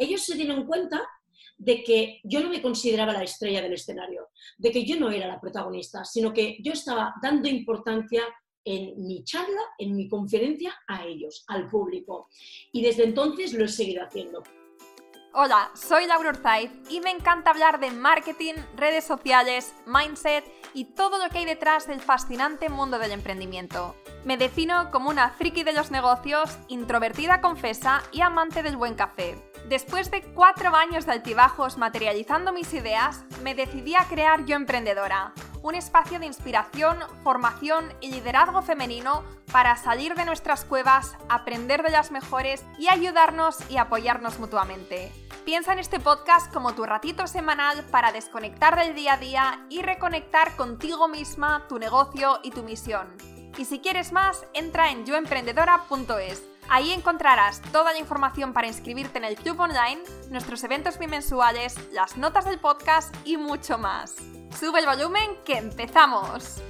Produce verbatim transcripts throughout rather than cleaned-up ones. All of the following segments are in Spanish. ellos se dieron cuenta de que yo no me consideraba la estrella del escenario, de que yo no era la protagonista, sino que yo estaba dando importancia en mi charla, en mi conferencia, a ellos, al público. Y desde entonces lo he seguido haciendo. Hola, soy Laura Urzaiz y me encanta hablar de marketing, redes sociales, mindset y todo lo que hay detrás del fascinante mundo del emprendimiento. Me defino como una friki de los negocios, introvertida confesa y amante del buen café. Después de cuatro años de altibajos materializando mis ideas, me decidí a crear Yo Emprendedora, un espacio de inspiración, formación y liderazgo femenino para salir de nuestras cuevas, aprender de las mejores y ayudarnos y apoyarnos mutuamente. Piensa en este podcast como tu ratito semanal para desconectar del día a día y reconectar contigo misma, tu negocio y tu misión. Y si quieres más, entra en yo emprendedora punto es. Ahí encontrarás toda la información para inscribirte en el club online, nuestros eventos bimensuales, las notas del podcast y mucho más. Sube el volumen que empezamos.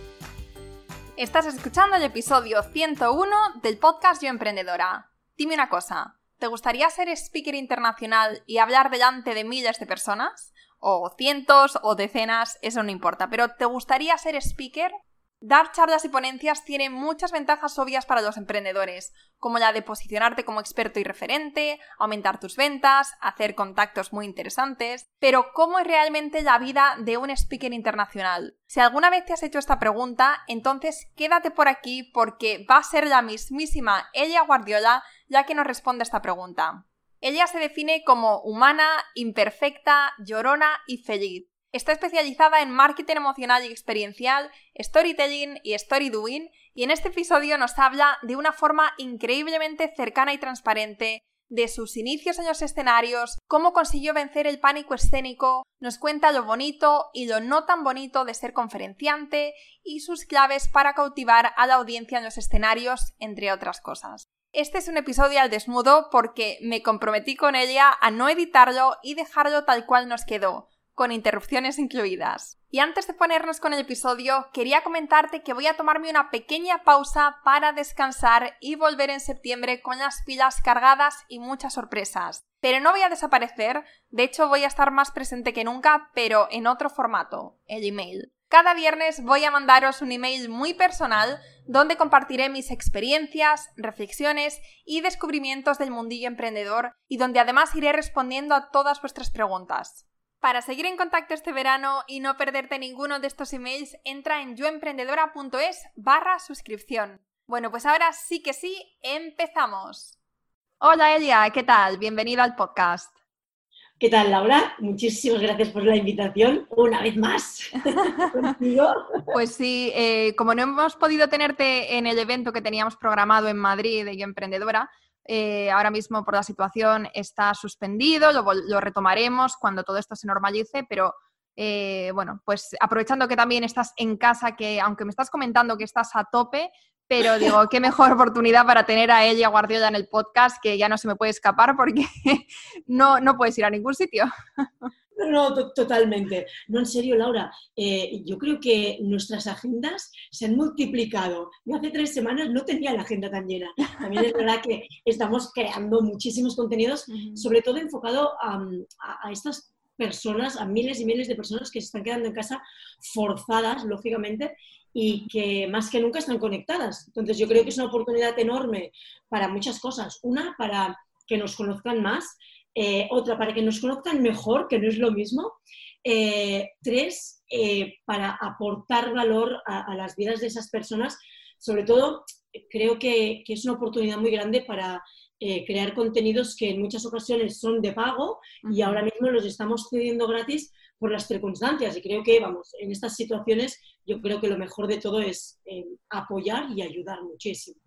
Estás escuchando el episodio ciento uno del podcast Yo Emprendedora. Dime una cosa, ¿te gustaría ser speaker internacional y hablar delante de miles de personas? O cientos o decenas, eso no importa, pero ¿te gustaría ser speaker? Dar charlas y ponencias tiene muchas ventajas obvias para los emprendedores, como la de posicionarte como experto y referente, aumentar tus ventas, hacer contactos muy interesantes. Pero, ¿cómo es realmente la vida de un speaker internacional? Si alguna vez te has hecho esta pregunta, entonces quédate por aquí porque va a ser la mismísima Èlia Guardiola la que nos responde a esta pregunta. Ella se define como humana, imperfecta, llorona y feliz. Está especializada en marketing emocional y experiencial, storytelling y story doing, y en este episodio nos habla de una forma increíblemente cercana y transparente de sus inicios en los escenarios, cómo consiguió vencer el pánico escénico, nos cuenta lo bonito y lo no tan bonito de ser conferenciante y sus claves para cautivar a la audiencia en los escenarios, entre otras cosas. Este es un episodio al desnudo porque me comprometí con ella a no editarlo y dejarlo tal cual nos quedó, con interrupciones incluidas. Y antes de ponernos con el episodio, quería comentarte que voy a tomarme una pequeña pausa para descansar y volver en septiembre con las pilas cargadas y muchas sorpresas. Pero no voy a desaparecer, de hecho voy a estar más presente que nunca, pero en otro formato, el email. Cada viernes voy a mandaros un email muy personal donde compartiré mis experiencias, reflexiones y descubrimientos del mundillo emprendedor y donde además iré respondiendo a todas vuestras preguntas. Para seguir en contacto este verano y no perderte ninguno de estos emails, entra en yoemprendedora.es barra suscripción. Bueno, pues ahora sí que sí, empezamos. Hola Èlia, ¿qué tal? Bienvenida al podcast. ¿Qué tal, Laura? Muchísimas gracias por la invitación, una vez más. Pues sí, eh, como no hemos podido tenerte en el evento que teníamos programado en Madrid de Yo Emprendedora, Eh, ahora mismo por la situación está suspendido, lo, lo retomaremos cuando todo esto se normalice, pero eh, bueno, pues aprovechando que también estás en casa, que aunque me estás comentando que estás a tope, pero digo, qué mejor oportunidad para tener a Èlia Guardiola en el podcast, que ya no se me puede escapar porque no, no puedes ir a ningún sitio. No, no, totalmente. No, en serio, Laura, eh, yo creo que nuestras agendas se han multiplicado. Yo hace tres semanas no tenía la agenda tan llena. También es verdad que estamos creando muchísimos contenidos, sobre todo enfocado a, a, a estas personas, a miles y miles de personas que se están quedando en casa forzadas, lógicamente, y que más que nunca están conectadas. Entonces yo creo que es una oportunidad enorme para muchas cosas. Una, para que nos conozcan más. Eh, otra, para que nos conozcan mejor, que no es lo mismo. Eh, tres, eh, para aportar valor a, a las vidas de esas personas. Sobre todo, creo que, que es una oportunidad muy grande para eh, crear contenidos que en muchas ocasiones son de pago y ahora mismo los estamos cediendo gratis por las circunstancias. Y creo que, vamos, en estas situaciones yo creo que lo mejor de todo es eh, apoyar y ayudar muchísimo.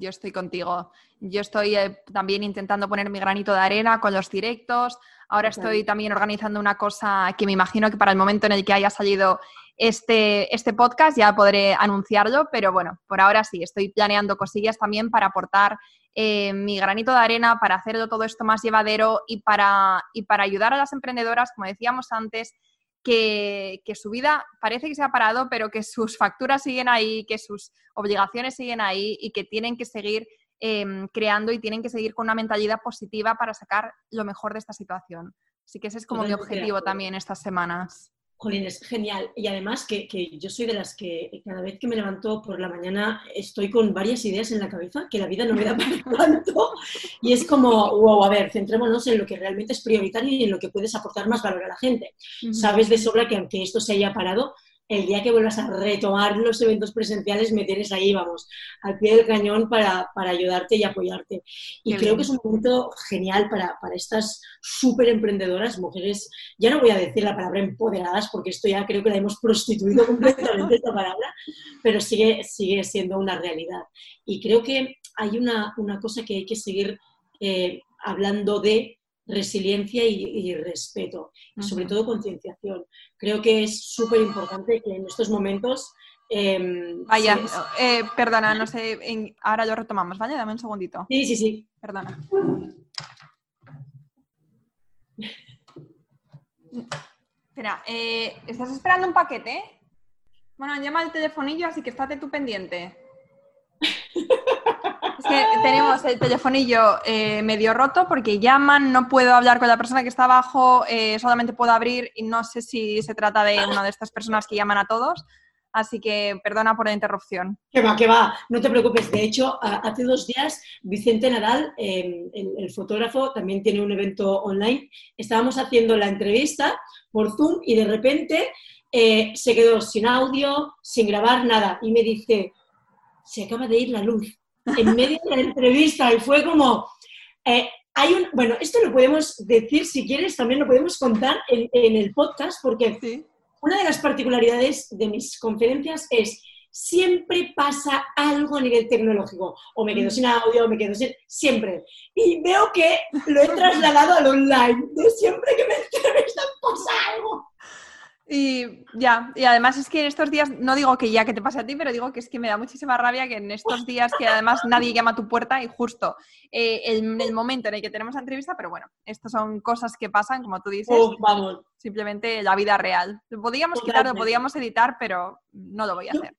Yo estoy contigo. Yo estoy eh, también intentando poner mi granito de arena con los directos. Ahora estoy también organizando una cosa que me imagino que para el momento en el que haya salido este, este podcast ya podré anunciarlo, pero bueno, por ahora sí, estoy planeando cosillas también para aportar eh, mi granito de arena, para hacer todo esto más llevadero y para, y para ayudar a las emprendedoras, como decíamos antes, Que, que su vida parece que se ha parado, pero que sus facturas siguen ahí, que sus obligaciones siguen ahí y que tienen que seguir eh, creando y tienen que seguir con una mentalidad positiva para sacar lo mejor de esta situación. Así que ese es como mi objetivo también estas semanas. Jolín, es genial. Y además que, que yo soy de las que cada vez que me levanto por la mañana estoy con varias ideas en la cabeza, que la vida no me da para tanto. Y es como, wow, a ver, centrémonos en lo que realmente es prioritario y en lo que puedes aportar más valor a la gente. Uh-huh. Sabes de sobra que aunque esto se haya parado, el día que vuelvas a retomar los eventos presenciales me tienes ahí, vamos, al pie del cañón para, para ayudarte y apoyarte. Y Qué creo bien. Que es un momento genial para, para estas súper emprendedoras, mujeres, ya no voy a decir la palabra empoderadas porque esto ya creo que la hemos prostituido completamente esta palabra, pero sigue, sigue siendo una realidad. Y creo que hay una, una cosa que hay que seguir eh, hablando de resiliencia y, y respeto, y sobre todo concienciación. Creo que es súper importante que en estos momentos... Eh, Vaya, sí, eh, perdona, no sé, en, ahora lo retomamos, ¿vale? Dame un segundito. Sí, sí, sí. Perdona. Espera, eh, ¿estás esperando un paquete? Bueno, llama al telefonillo, así que estate tú pendiente. Es que tenemos el telefonillo eh, medio roto porque llaman, no puedo hablar con la persona que está abajo, eh, solamente puedo abrir y no sé si se trata de una de estas personas que llaman a todos, así que perdona por la interrupción. Que va, que va, no te preocupes. De hecho, hace dos días Vicente Nadal, eh, el, el fotógrafo, también tiene un evento online, estábamos haciendo la entrevista por Zoom y de repente eh, se quedó sin audio, sin grabar nada y me dice, se acaba de ir la luz. En medio de la entrevista, y fue como, eh, hay un, bueno, esto lo podemos decir si quieres, también lo podemos contar en, en el podcast, porque sí. Una de las particularidades de mis conferencias es, siempre pasa algo a nivel tecnológico, o me quedo sin audio, o me quedo sin, siempre, y veo que lo he trasladado al online, de siempre que me entrevistan pasa algo. Y ya, y además es que en estos días, no digo que ya que te pase a ti, pero digo que es que me da muchísima rabia que en estos días que además nadie llama a tu puerta y justo eh, en el momento en el que tenemos la entrevista, pero bueno, estas son cosas que pasan, como tú dices, oh, vamos. Simplemente la vida real. Lo podíamos Totalmente. quitar, lo podíamos editar, pero no lo voy a hacer.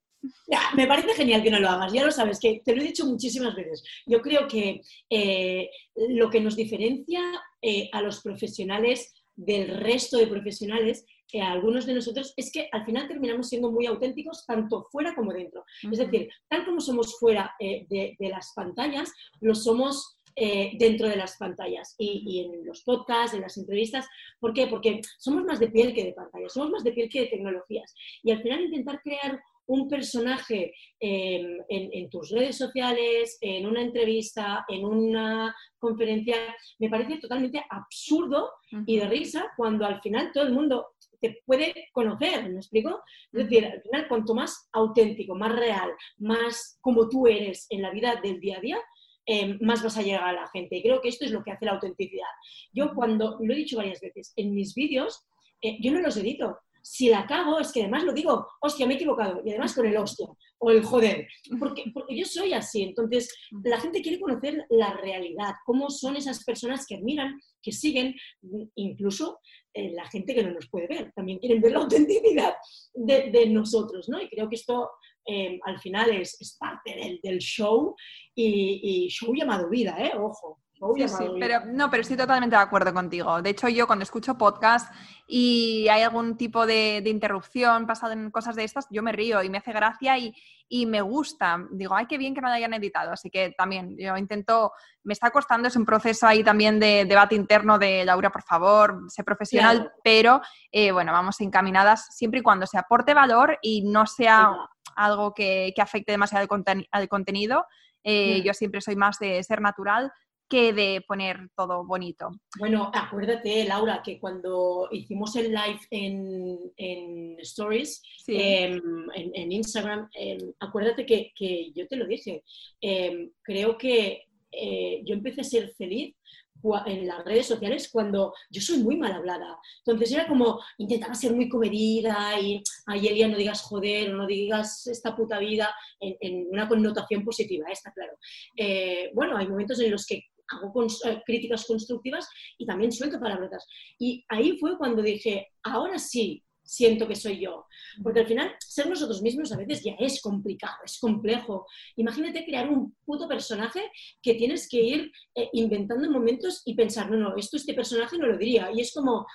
Ya, me parece genial que no lo hagas, ya lo sabes, que te lo he dicho muchísimas veces. Yo creo que eh, lo que nos diferencia eh, a los profesionales del resto de profesionales Eh, algunos de nosotros, es que al final terminamos siendo muy auténticos tanto fuera como dentro. Uh-huh. Es decir, tal como somos fuera eh, de, de las pantallas, lo somos eh, dentro de las pantallas y, y en los podcasts, en las entrevistas. ¿Por qué? Porque somos más de piel que de pantallas, somos más de piel que de tecnologías. Y al final intentar crear un personaje eh, en, en tus redes sociales, en una entrevista, en una conferencia, me parece totalmente absurdo uh-huh. y de risa cuando al final todo el mundo te puede conocer, ¿me explico? Es decir, al final, cuanto más auténtico, más real, más como tú eres en la vida del día a día, eh, más vas a llegar a la gente. Y creo que esto es lo que hace la autenticidad. Yo cuando, lo he dicho varias veces, en mis vídeos, eh, yo no los edito. Si la cago, es que además lo digo, hostia, me he equivocado, y además con el hostia, o el joder, porque, porque yo soy así. Entonces, la gente quiere conocer la realidad, cómo son esas personas que admiran, que siguen, incluso eh, la gente que no nos puede ver, también quieren ver la autenticidad de, de nosotros, ¿no? Y creo que esto, eh, al final, es, es parte del, del show, y, y show llamado vida, ¿eh? Ojo. Sí, sí, pero, no, pero estoy totalmente de acuerdo contigo. De hecho, yo cuando escucho podcast y hay algún tipo de, de interrupción, pasan cosas de estas, yo me río y me hace gracia y, y me gusta. Digo, ay, qué bien que no lo hayan editado. Así que también yo intento, me está costando, es un proceso ahí también de debate interno de Laura, por favor, sé profesional, claro. pero eh, bueno, vamos encaminadas siempre y cuando se aporte valor y no sea sí. algo que, que afecte demasiado al, conten- al contenido. Eh, sí. Yo siempre soy más de ser natural que de poner todo bonito. Bueno, acuérdate, Laura, que cuando hicimos el live en, en Stories, sí. eh, en, en Instagram, eh, acuérdate que, que yo te lo dije. Eh, creo que eh, yo empecé a ser feliz en las redes sociales cuando yo soy muy mal hablada. Entonces era como, intentaba ser muy comedida y, ay, Èlia, no digas joder, no digas esta puta vida, en, en una connotación positiva, ¿eh? Está claro. Eh, bueno, hay momentos en los que hago cons- críticas constructivas y también suelto palabrotas. Y ahí fue cuando dije, ahora sí, siento que soy yo. Porque al final, ser nosotros mismos a veces ya es complicado, es complejo. Imagínate crear un puto personaje que tienes que ir eh, inventando en momentos y pensar, no, no, esto este personaje no lo diría. Y es como,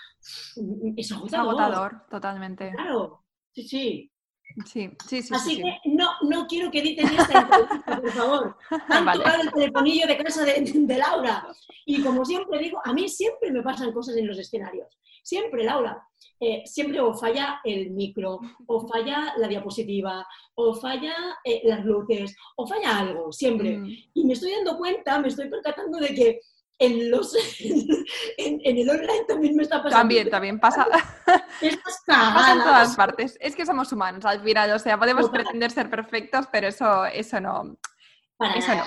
es agotador. Es agotador, totalmente. Claro, sí, sí. Sí, sí, sí. Así sí, que sí. No, no quiero que editen esta entrevista, por favor. Han vale. tocado el telefonillo de casa de, de Laura. Y como siempre digo, a mí siempre me pasan cosas en los escenarios. Siempre, Laura. Eh, siempre o falla el micro, o falla la diapositiva, o falla eh, las luces, o falla algo, siempre. Mm. Y me estoy dando cuenta, me estoy percatando de que en los en, en el online también me está pasando. También, también pasa. Estas cagadas. Pasa en todas partes. Es que somos humanos al final, o sea, podemos Ojalá. pretender ser perfectos, pero eso, eso no... Para Eso no.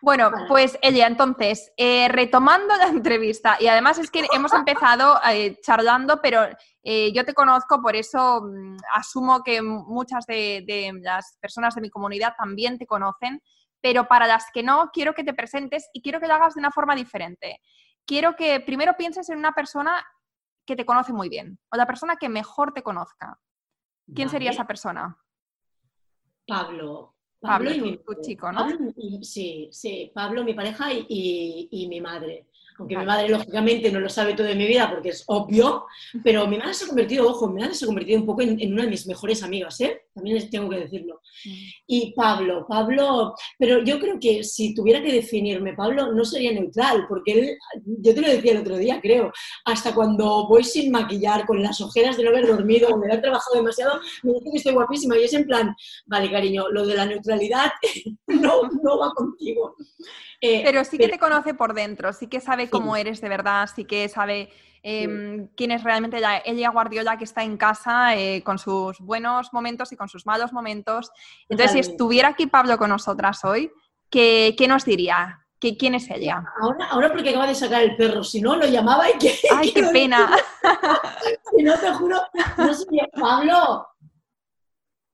Bueno, Para pues Èlia, entonces, eh, retomando la entrevista, y además es que hemos empezado eh, charlando, pero eh, yo te conozco, por eso mm, asumo que muchas de, de las personas de mi comunidad también te conocen, pero para las que no, quiero que te presentes y quiero que lo hagas de una forma diferente. Quiero que primero pienses en una persona que te conoce muy bien, o la persona que mejor te conozca. ¿Quién Vale. sería esa persona? Pablo. Pablo, Pablo y tu, mi chico, ¿no? Pablo, sí, sí, Pablo, mi pareja y, y, y mi madre. Aunque vale. mi madre, lógicamente, no lo sabe todo de mi vida porque es obvio, pero mi madre se ha convertido, ojo, mi madre se ha convertido un poco en, en una de mis mejores amigas, ¿eh? También tengo que decirlo. Y Pablo, Pablo, pero yo creo que si tuviera que definirme, Pablo no sería neutral, porque él, yo te lo decía el otro día, creo, hasta cuando voy sin maquillar, con las ojeras de no haber dormido, o de haber trabajado demasiado, me dice que estoy guapísima y es en plan, vale, cariño, lo de la neutralidad no, no va contigo. Eh, pero sí que pero... te conoce por dentro, sí que sabe cómo sí. eres de verdad, sí que sabe eh, sí. quién es realmente la Èlia Guardiola que está en casa eh, con sus buenos momentos y con sus malos momentos. Entonces, Totalmente. si estuviera aquí Pablo con nosotras hoy, ¿qué, qué nos diría? ¿Qué, ¿Quién es Èlia? Ahora, ahora porque acaba de sacar el perro, si no lo llamaba y que... ¡Ay, qué pena! Si no, te juro, no sería Pablo...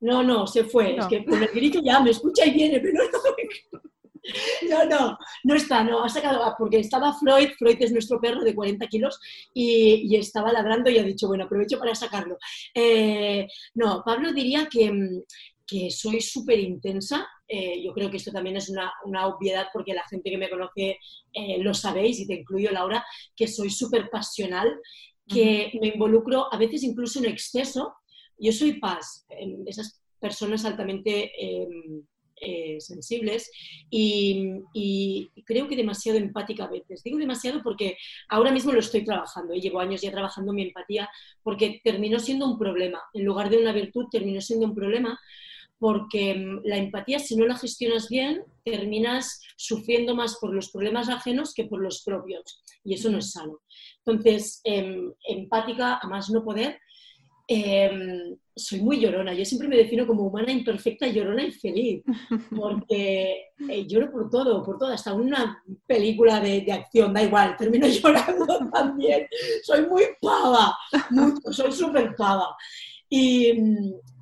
No, no, se fue, no. Es que con el grito ya me escucha y viene, pero no... No, no, no está, no, ha sacado, porque estaba Freud, Freud es nuestro perro de cuarenta kilos y, y estaba ladrando y ha dicho, bueno, aprovecho para sacarlo. Eh, no, Pablo diría que, que soy súper intensa, eh, yo creo que esto también es una, una obviedad porque la gente que me conoce eh, lo sabéis y te incluyo, Laura, que soy súper pasional, que uh-huh. me involucro a veces incluso en exceso, yo soy paz, esas personas altamente... Eh, Eh, sensibles y, y creo que demasiado empática a veces. Digo demasiado porque ahora mismo lo estoy trabajando y llevo años ya trabajando mi empatía porque terminó siendo un problema. En lugar de una virtud, terminó siendo un problema porque la empatía, si no la gestionas bien, terminas sufriendo más por los problemas ajenos que por los propios y eso no es sano. Entonces, eh, empática a más no poder. Eh, soy muy llorona, yo siempre me defino como humana imperfecta, llorona y feliz, porque eh, lloro por todo, por todo, hasta una película de, de acción, da igual, termino llorando también, soy muy pava, mucho, soy súper pava, y,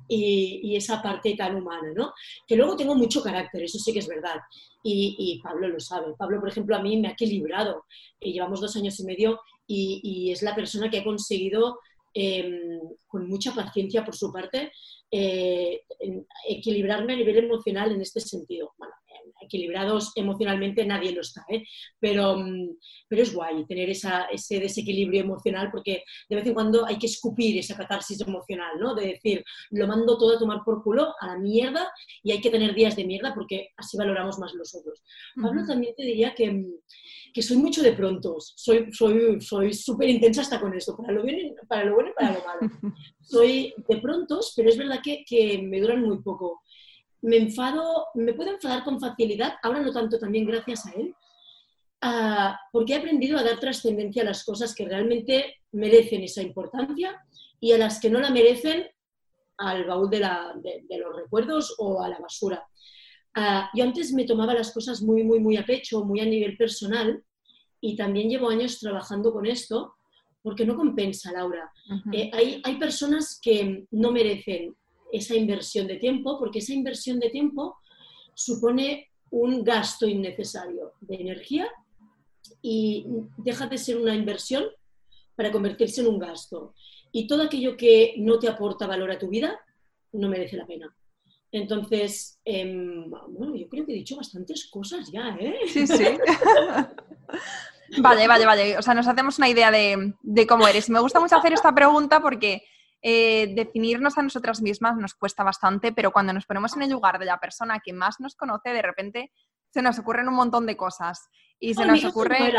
y, y esa parte tan humana, ¿no? Que luego tengo mucho carácter, eso sí que es verdad, y, y Pablo lo sabe, Pablo por ejemplo a mí me ha equilibrado, eh, llevamos dos años y medio y, y es la persona que ha conseguido... Eh, con mucha paciencia por su parte, eh, equilibrarme a nivel emocional en este sentido. Bueno, equilibrados emocionalmente nadie lo está, ¿eh? pero, pero es guay tener esa, ese desequilibrio emocional porque de vez en cuando hay que escupir esa catarsis emocional, ¿no? De decir, lo mando todo a tomar por culo, a la mierda, y hay que tener días de mierda porque así valoramos más los otros. Uh-huh. Pablo también te diría que, que soy mucho de prontos, soy soy soy súper intensa hasta con esto, para lo bien, para lo bueno y para lo malo. Soy de prontos, pero es verdad que, que me duran muy poco. Me enfado, me puedo enfadar con facilidad, ahora no tanto también gracias a él, uh, porque he aprendido a dar trascendencia a las cosas que realmente merecen esa importancia y a las que no la merecen al baúl de, la, de, de los recuerdos o a la basura. Uh, yo antes me tomaba las cosas muy, muy, muy a pecho, muy a nivel personal y también llevo años trabajando con esto porque no compensa, Laura. Uh-huh. Eh, hay, hay personas que no merecen esa inversión de tiempo, porque esa inversión de tiempo supone un gasto innecesario de energía y deja de ser una inversión para convertirse en un gasto. y todo aquello que no te aporta valor a tu vida no merece la pena. Entonces, eh, bueno, yo creo que he dicho bastantes cosas ya, ¿eh? Sí, sí. Vale, vale, vale. O sea, nos hacemos una idea de, de cómo eres. Me gusta mucho hacer esta pregunta porque eh, definirnos a nosotras mismas nos cuesta bastante, pero cuando nos ponemos en el lugar de la persona que más nos conoce, de repente se nos ocurren un montón de cosas. Y se no, nos ocurre...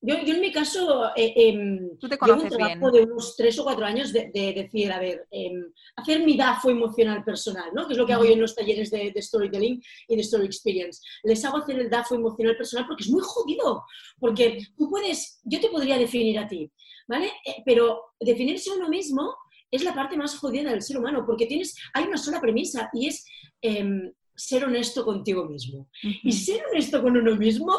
Yo, yo en mi caso, eh, eh, ¿tú te conoces llevo un trabajo bien? De unos tres o cuatro años de, de, de decir, a ver, eh, hacer mi D A F O emocional personal, ¿no? Que es lo que hago yo en los talleres de, de storytelling y de story experience. Les hago hacer el D A F O emocional personal porque es muy jodido, porque tú puedes, yo te podría definir a ti, ¿vale? Eh, pero definirse a uno mismo es la parte más jodida del ser humano, porque tienes, hay una sola premisa y es... Eh, ser honesto contigo mismo. Uh-huh. Y ser honesto con uno mismo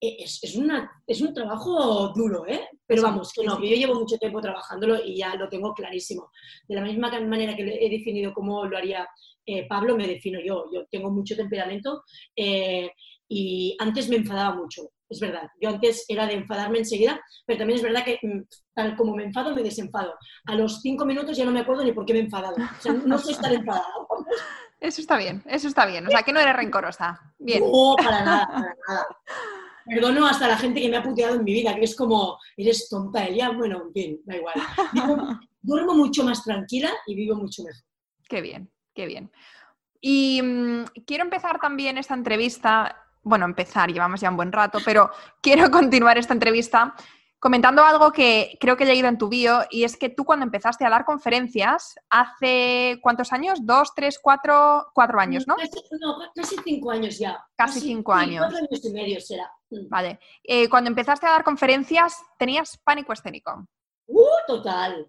es, es, una, es un trabajo duro, ¿eh? Pero vamos, que no, que yo llevo mucho tiempo trabajándolo y ya lo tengo clarísimo. De la misma manera que he definido cómo lo haría eh, Pablo, me defino yo. Yo tengo mucho temperamento eh, y antes me enfadaba mucho, es verdad. Yo antes era de enfadarme enseguida, pero también es verdad que tal como me enfado, me desenfado. A los cinco minutos ya no me acuerdo ni por qué me he enfadado. O sea, no sé estar enfadada. Eso está bien, eso está bien. O sea, que no eres rencorosa. Bien. No, para nada, para nada. Perdono hasta la gente que me ha puteado en mi vida, que es como, eres tonta, Èlia. Bueno, en fin, da igual. Vivo, duermo mucho más tranquila y vivo mucho mejor. Qué bien, qué bien. Y mmm, quiero empezar también esta entrevista, bueno, empezar, llevamos ya un buen rato, pero quiero continuar esta entrevista comentando algo que creo que he leído en tu bio, y es que tú cuando empezaste a dar conferencias hace, ¿cuántos años? ¿Dos, tres, cuatro? Cuatro años, ¿no? Casi, no, casi cinco años ya. Casi cinco años. Cuatro años y medio será. Vale. Eh, cuando empezaste a dar conferencias, ¿tenías pánico escénico? ¡Uh, total!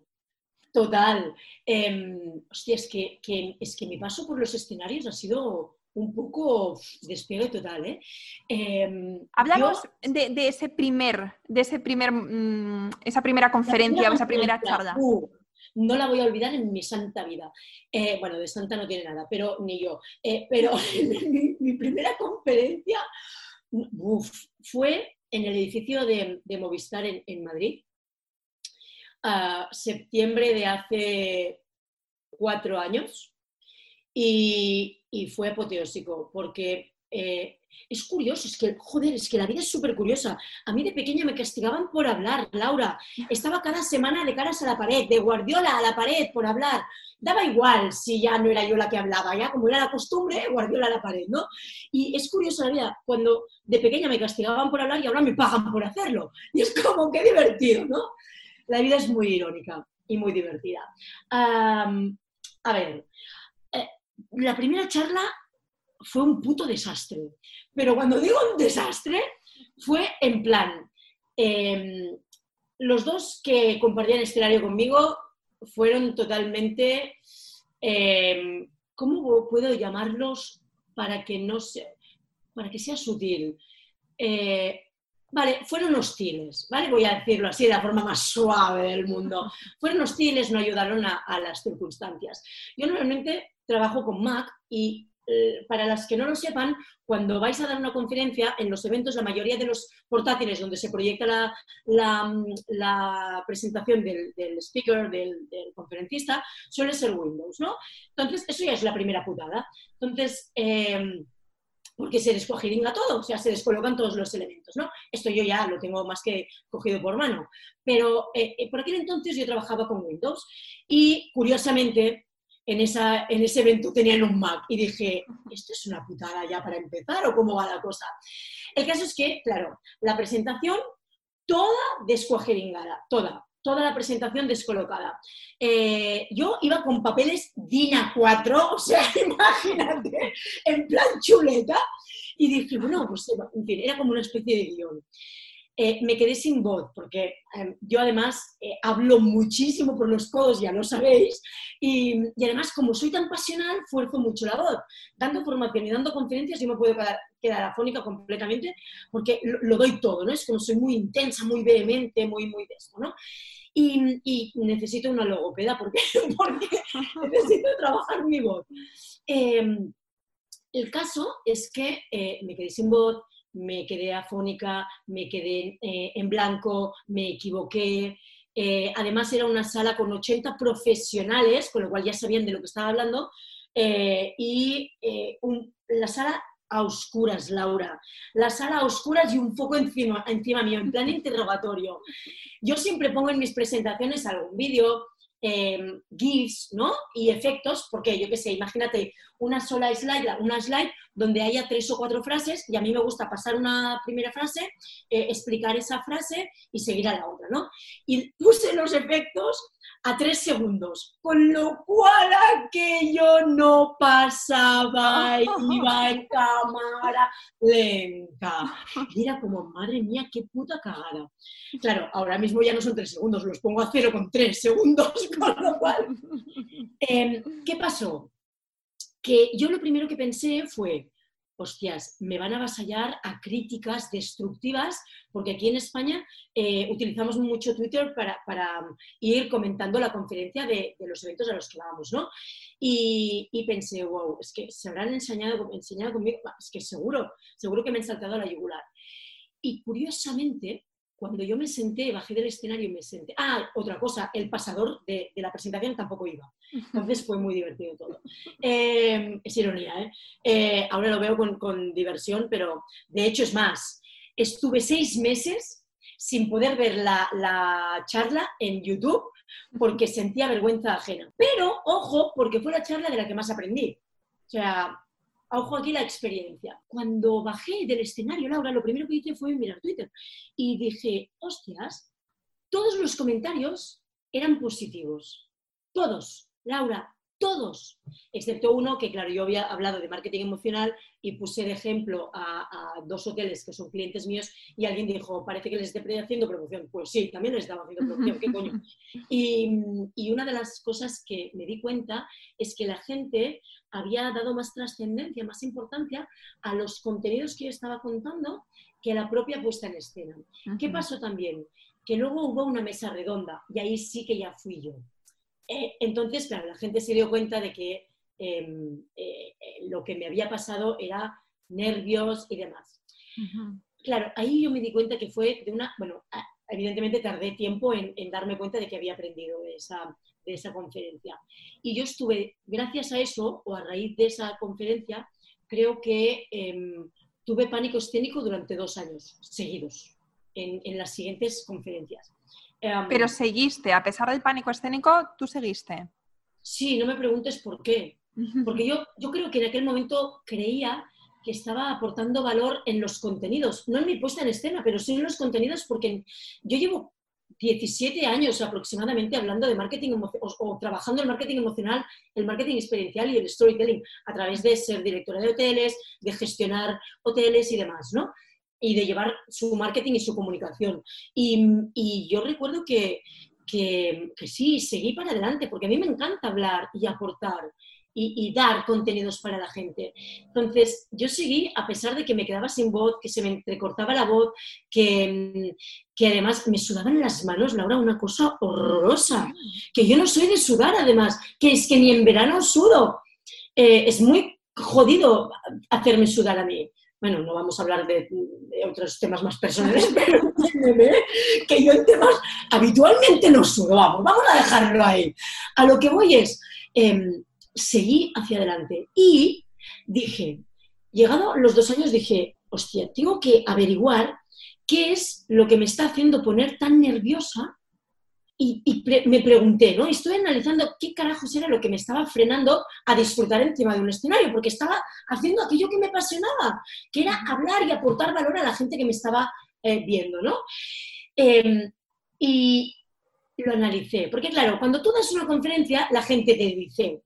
Total. Eh, hostia, es que, que, es que mi paso por los escenarios ha sido... un poco despegue total, ¿eh? eh Hablamos yo... de, de ese primer, de ese primer, mmm, esa primera conferencia, esa primera charla. Uh, no la voy a olvidar en mi santa vida. Eh, bueno, de santa no tiene nada, pero ni yo. Eh, pero mi, mi primera conferencia uf, fue en el edificio de, de Movistar en, en Madrid, uh, septiembre de hace cuatro años. Y, y fue apoteósico, porque eh, es curioso, es que, joder, es que la vida es súper curiosa. A mí de pequeña me castigaban por hablar, Laura. Estaba cada semana de caras a la pared, de Guardiola a la pared por hablar. Daba igual si ya no era yo la que hablaba, ya como era la costumbre, Guardiola a la pared, ¿no? Y es curioso la vida, cuando de pequeña me castigaban por hablar y ahora me pagan por hacerlo. Y es como, qué divertido, ¿no? La vida es muy irónica y muy divertida. Um, a ver... La primera charla fue un puto desastre, pero cuando digo un desastre fue en plan, eh, los dos que compartían escenario conmigo fueron totalmente, eh, ¿cómo puedo llamarlos para que no se, para que sea sutil? Eh, Vale, fueron hostiles, ¿vale? Voy a decirlo así de la forma más suave del mundo. Fueron hostiles, no ayudaron a, a las circunstancias. Yo normalmente trabajo con Mac y eh, para las que no lo sepan, cuando vais a dar una conferencia, en los eventos la mayoría de los portátiles donde se proyecta la, la, la presentación del, del speaker, del, del conferencista, suele ser Windows, ¿no? Entonces, eso ya es la primera putada. Entonces... Eh, porque se descojiringa todo, o sea, se descolocan todos los elementos, ¿no? Esto yo ya lo tengo más que cogido por mano. Pero eh, por aquel entonces yo trabajaba con Windows y, curiosamente, en, esa, en ese evento tenían un Mac y dije, ¿esto es una putada ya para empezar o cómo va la cosa? El caso es que, claro, la presentación toda descojiringada, toda. Toda la presentación descolocada. Eh, yo iba con papeles D I N A cuatro, o sea, imagínate, en plan chuleta, y dije, bueno, pues en fin, era como una especie de guión. Eh, me quedé sin voz, porque eh, yo además eh, hablo muchísimo por los codos, ya lo sabéis, y, y además como soy tan pasional, fuerzo mucho la voz. Dando formación y dando conferencias yo me puedo quedar, quedar afónica completamente, porque lo, lo doy todo, ¿no? Es como soy muy intensa, muy vehemente, muy, muy de esto, ¿no? Y, y necesito una logopeda, porque, porque necesito trabajar mi voz. Eh, el caso es que eh, me quedé sin voz, me quedé afónica, me quedé eh, en blanco, me equivoqué, Eh, además era una sala con ochenta profesionales, con lo cual ya sabían de lo que estaba hablando, eh, y eh, un, la sala a oscuras, Laura. La sala a oscuras y un poco encima, encima mío, en plan interrogatorio. Yo siempre pongo en mis presentaciones algún vídeo, eh, GIFs, ¿no? Y efectos, porque yo qué sé, imagínate una sola slide, una slide donde haya tres o cuatro frases, y a mí me gusta pasar una primera frase, eh, explicar esa frase y seguir a la otra, ¿no? Y puse los efectos a tres segundos, con lo cual aquello no pasaba, iba en cámara lenta. Y era como, madre mía, qué puta cagada. Claro, ahora mismo ya no son tres segundos, los pongo a cero con tres segundos, con lo cual... Eh, ¿Qué pasó? Que yo lo primero que pensé fue, hostias, me van a avasallar a críticas destructivas, porque aquí en España eh, utilizamos mucho Twitter para, para ir comentando la conferencia de, de los eventos a los que vamos, ¿no? Y, y pensé, wow, es que se habrán enseñado, enseñado conmigo, es que seguro, seguro que me han saltado a la yugular. Y curiosamente, cuando yo me senté, bajé del escenario y me senté... Ah, otra cosa, el pasador de, de la presentación tampoco iba. Entonces fue muy divertido todo. Eh, es ironía, ¿eh? Eh, ahora lo veo con, con diversión, pero de hecho es más. Estuve seis meses sin poder ver la, la charla en YouTube porque sentía vergüenza ajena. Pero, ojo, porque fue la charla de la que más aprendí. O sea, ojo aquí la experiencia. Cuando bajé del escenario, Laura, lo primero que hice fue mirar Twitter. Y dije, hostias, todos los comentarios eran positivos. Todos, Laura, todos. Excepto uno que, claro, yo había hablado de marketing emocional y puse de ejemplo a, a dos hoteles que son clientes míos y alguien dijo, parece que les esté haciendo promoción. Pues sí, también les estaba haciendo promoción, ¿qué coño? Y, y una de las cosas que me di cuenta es que la gente... había dado más trascendencia, más importancia a los contenidos que yo estaba contando que a la propia puesta en escena. Uh-huh. ¿Qué pasó también? Que luego hubo una mesa redonda y ahí sí que ya fui yo. Eh, entonces, claro, la gente se dio cuenta de que eh, eh, lo que me había pasado era nervios y demás. Uh-huh. Claro, ahí yo me di cuenta que fue de una... Bueno, evidentemente tardé tiempo en, en darme cuenta de que había aprendido de esa... de esa conferencia. Y yo estuve, gracias a eso, o a raíz de esa conferencia, creo que eh, tuve pánico escénico durante dos años seguidos, en, en las siguientes conferencias. Um, Pero seguiste, a pesar del pánico escénico, tú seguiste. Sí, no me preguntes por qué. Porque yo, yo creo que en aquel momento creía... que estaba aportando valor en los contenidos, no en mi puesta en escena, pero sí en los contenidos, porque yo llevo diecisiete años aproximadamente hablando de marketing o, o trabajando el marketing emocional, el marketing experiencial y el storytelling a través de ser directora de hoteles, de gestionar hoteles y demás, ¿no? Y de llevar su marketing y su comunicación. Y, y yo recuerdo que, que, que sí, seguí para adelante, porque a mí me encanta hablar y aportar. Y, y dar contenidos para la gente. Entonces, yo seguí, a pesar de que me quedaba sin voz, que se me entrecortaba la voz, que, que además me sudaban las manos, Laura, una cosa horrorosa, que yo no soy de sudar, además, que es que ni en verano sudo. Eh, es muy jodido hacerme sudar a mí. Bueno, no vamos a hablar de, de otros temas más personales, pero que yo en temas habitualmente no sudo. Vamos, vamos a dejarlo ahí. A lo que voy es... Eh, seguí hacia adelante y dije, llegado los dos años dije, hostia, tengo que averiguar qué es lo que me está haciendo poner tan nerviosa y, y pre- me pregunté, ¿no? Estoy analizando qué carajos era lo que me estaba frenando a disfrutar encima de un escenario, porque estaba haciendo aquello que me apasionaba, que era hablar y aportar valor a la gente que me estaba eh, viendo, ¿no? Eh, y lo analicé, porque claro, cuando tú das una conferencia, la gente te dice...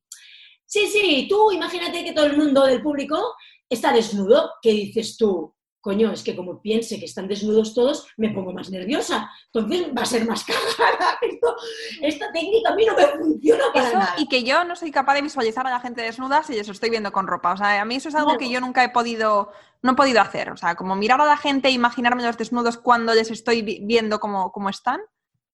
Sí, sí, tú imagínate que todo el mundo del público está desnudo, que dices tú, coño, es que como piense que están desnudos todos, me pongo más nerviosa, entonces va a ser más cagada. Esto, esta técnica a mí no me funciona para eso, nada. Y que yo no soy capaz de visualizar a la gente desnuda si les estoy viendo con ropa, o sea, a mí eso es algo claro. que yo nunca he podido, no he podido hacer, o sea, como mirar a la gente e imaginarme los desnudos cuando les estoy viendo cómo, cómo están,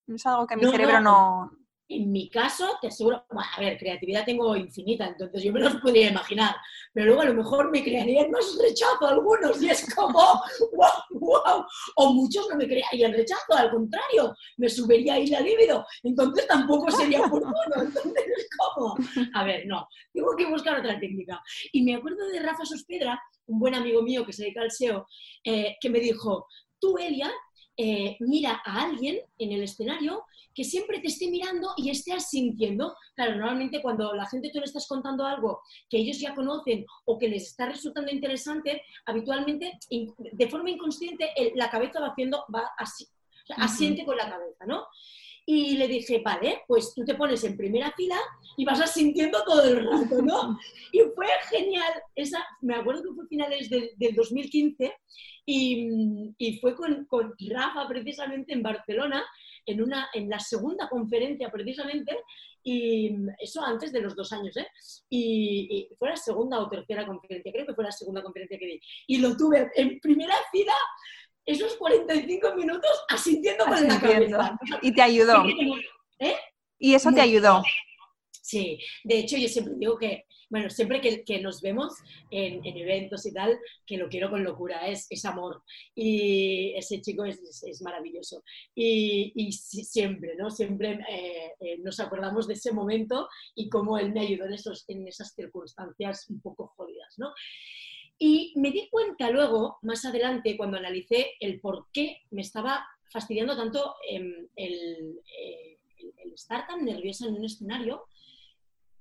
es algo que mi no, cerebro no... no... En mi caso, te aseguro, bueno, a ver, creatividad tengo infinita, entonces yo me los podría imaginar, pero luego a lo mejor me crearían más rechazo a algunos y es como, wow, wow, o muchos no me crearían rechazo, al contrario, me subiría ahí la libido, entonces tampoco sería oportuno, entonces es como, a ver, no, tengo que buscar otra técnica. Y me acuerdo de Rafa Sospedra, un buen amigo mío que se dedica al S E O, eh, que me dijo, tú, Èlia, eh, mira a alguien en el escenario que siempre te esté mirando y estés sintiendo. Claro, normalmente cuando la gente tú le estás contando algo que ellos ya conocen o que les está resultando interesante, habitualmente, de forma inconsciente, la cabeza va haciendo, va así, asiente uh-huh. con la cabeza, ¿no? Y le dije, vale, pues tú te pones en primera fila y vas asintiendo todo el rato, ¿no? Y fue genial. Esa, me acuerdo que fue finales del, del dos mil quince y, y fue con, con Rafa precisamente en Barcelona, en, una, en la segunda conferencia precisamente, y eso antes de los dos años, ¿eh? Y, y fue la segunda o tercera conferencia, creo que fue la segunda conferencia que di. Y lo tuve en primera fila, esos cuarenta y cinco minutos asintiendo con la cabeza. Y te ayudó. ¿Eh? Y eso te ayudó. Sí, de hecho yo siempre digo que, bueno, siempre que, que nos vemos en, en eventos y tal, que lo quiero con locura, es, es amor. Y ese chico es, es, es maravilloso. Y, y siempre, ¿no? Siempre eh, eh, nos acordamos de ese momento y cómo él me ayudó en, esos, en esas circunstancias un poco jodidas, ¿no? Y me di cuenta luego, más adelante, cuando analicé el por qué me estaba fastidiando tanto eh, el, eh, el estar tan nerviosa en un escenario,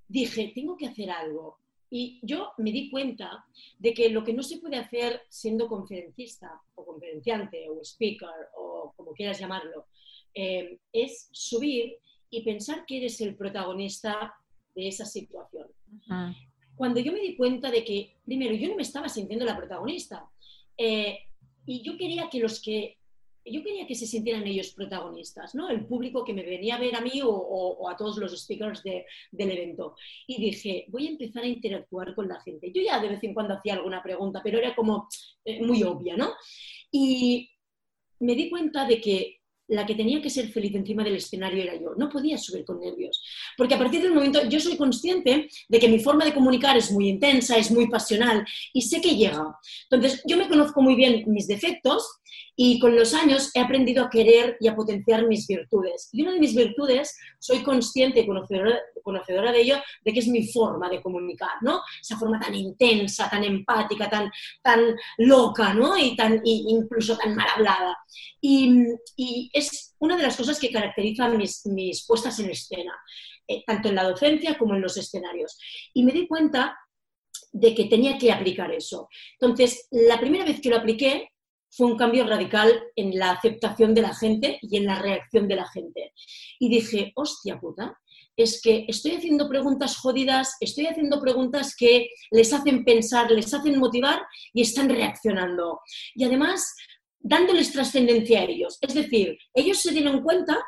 dije, tengo que hacer algo. Y yo me di cuenta de que lo que no se puede hacer siendo conferencista o conferenciante o speaker o como quieras llamarlo, eh, es subir y pensar que eres el protagonista de esa situación. Uh-huh. Cuando yo me di cuenta de que, primero, yo no me estaba sintiendo la protagonista eh, y yo quería que los que, yo quería que se sintieran ellos protagonistas, ¿no? El público que me venía a ver a mí o, o, o a todos los speakers de, del evento. Y dije, voy a empezar a interactuar con la gente. Yo ya de vez en cuando hacía alguna pregunta, pero era como eh, muy obvia, ¿no? Y me di cuenta de que la que tenía que ser feliz encima del escenario era yo. No podía subir con nervios. Porque a partir de un momento yo soy consciente de que mi forma de comunicar es muy intensa, es muy pasional y sé que llega. Entonces, yo me conozco muy bien mis defectos y con los años he aprendido a querer y a potenciar mis virtudes. Y una de mis virtudes, soy consciente y conocedora, conocedora de ello, de que es mi forma de comunicar, ¿no? Esa forma tan intensa, tan empática, tan, tan loca, ¿no? Y tan, y incluso tan mal hablada. Y, y es una de las cosas que caracterizan mis, mis puestas en escena, eh, tanto en la docencia como en los escenarios. Y me di cuenta de que tenía que aplicar eso. Entonces, la primera vez que lo apliqué fue un cambio radical en la aceptación de la gente y en la reacción de la gente. Y dije, hostia puta, es que estoy haciendo preguntas jodidas, estoy haciendo preguntas que les hacen pensar, les hacen motivar y están reaccionando. Y además dándoles trascendencia a ellos. Es decir, ellos se dieron cuenta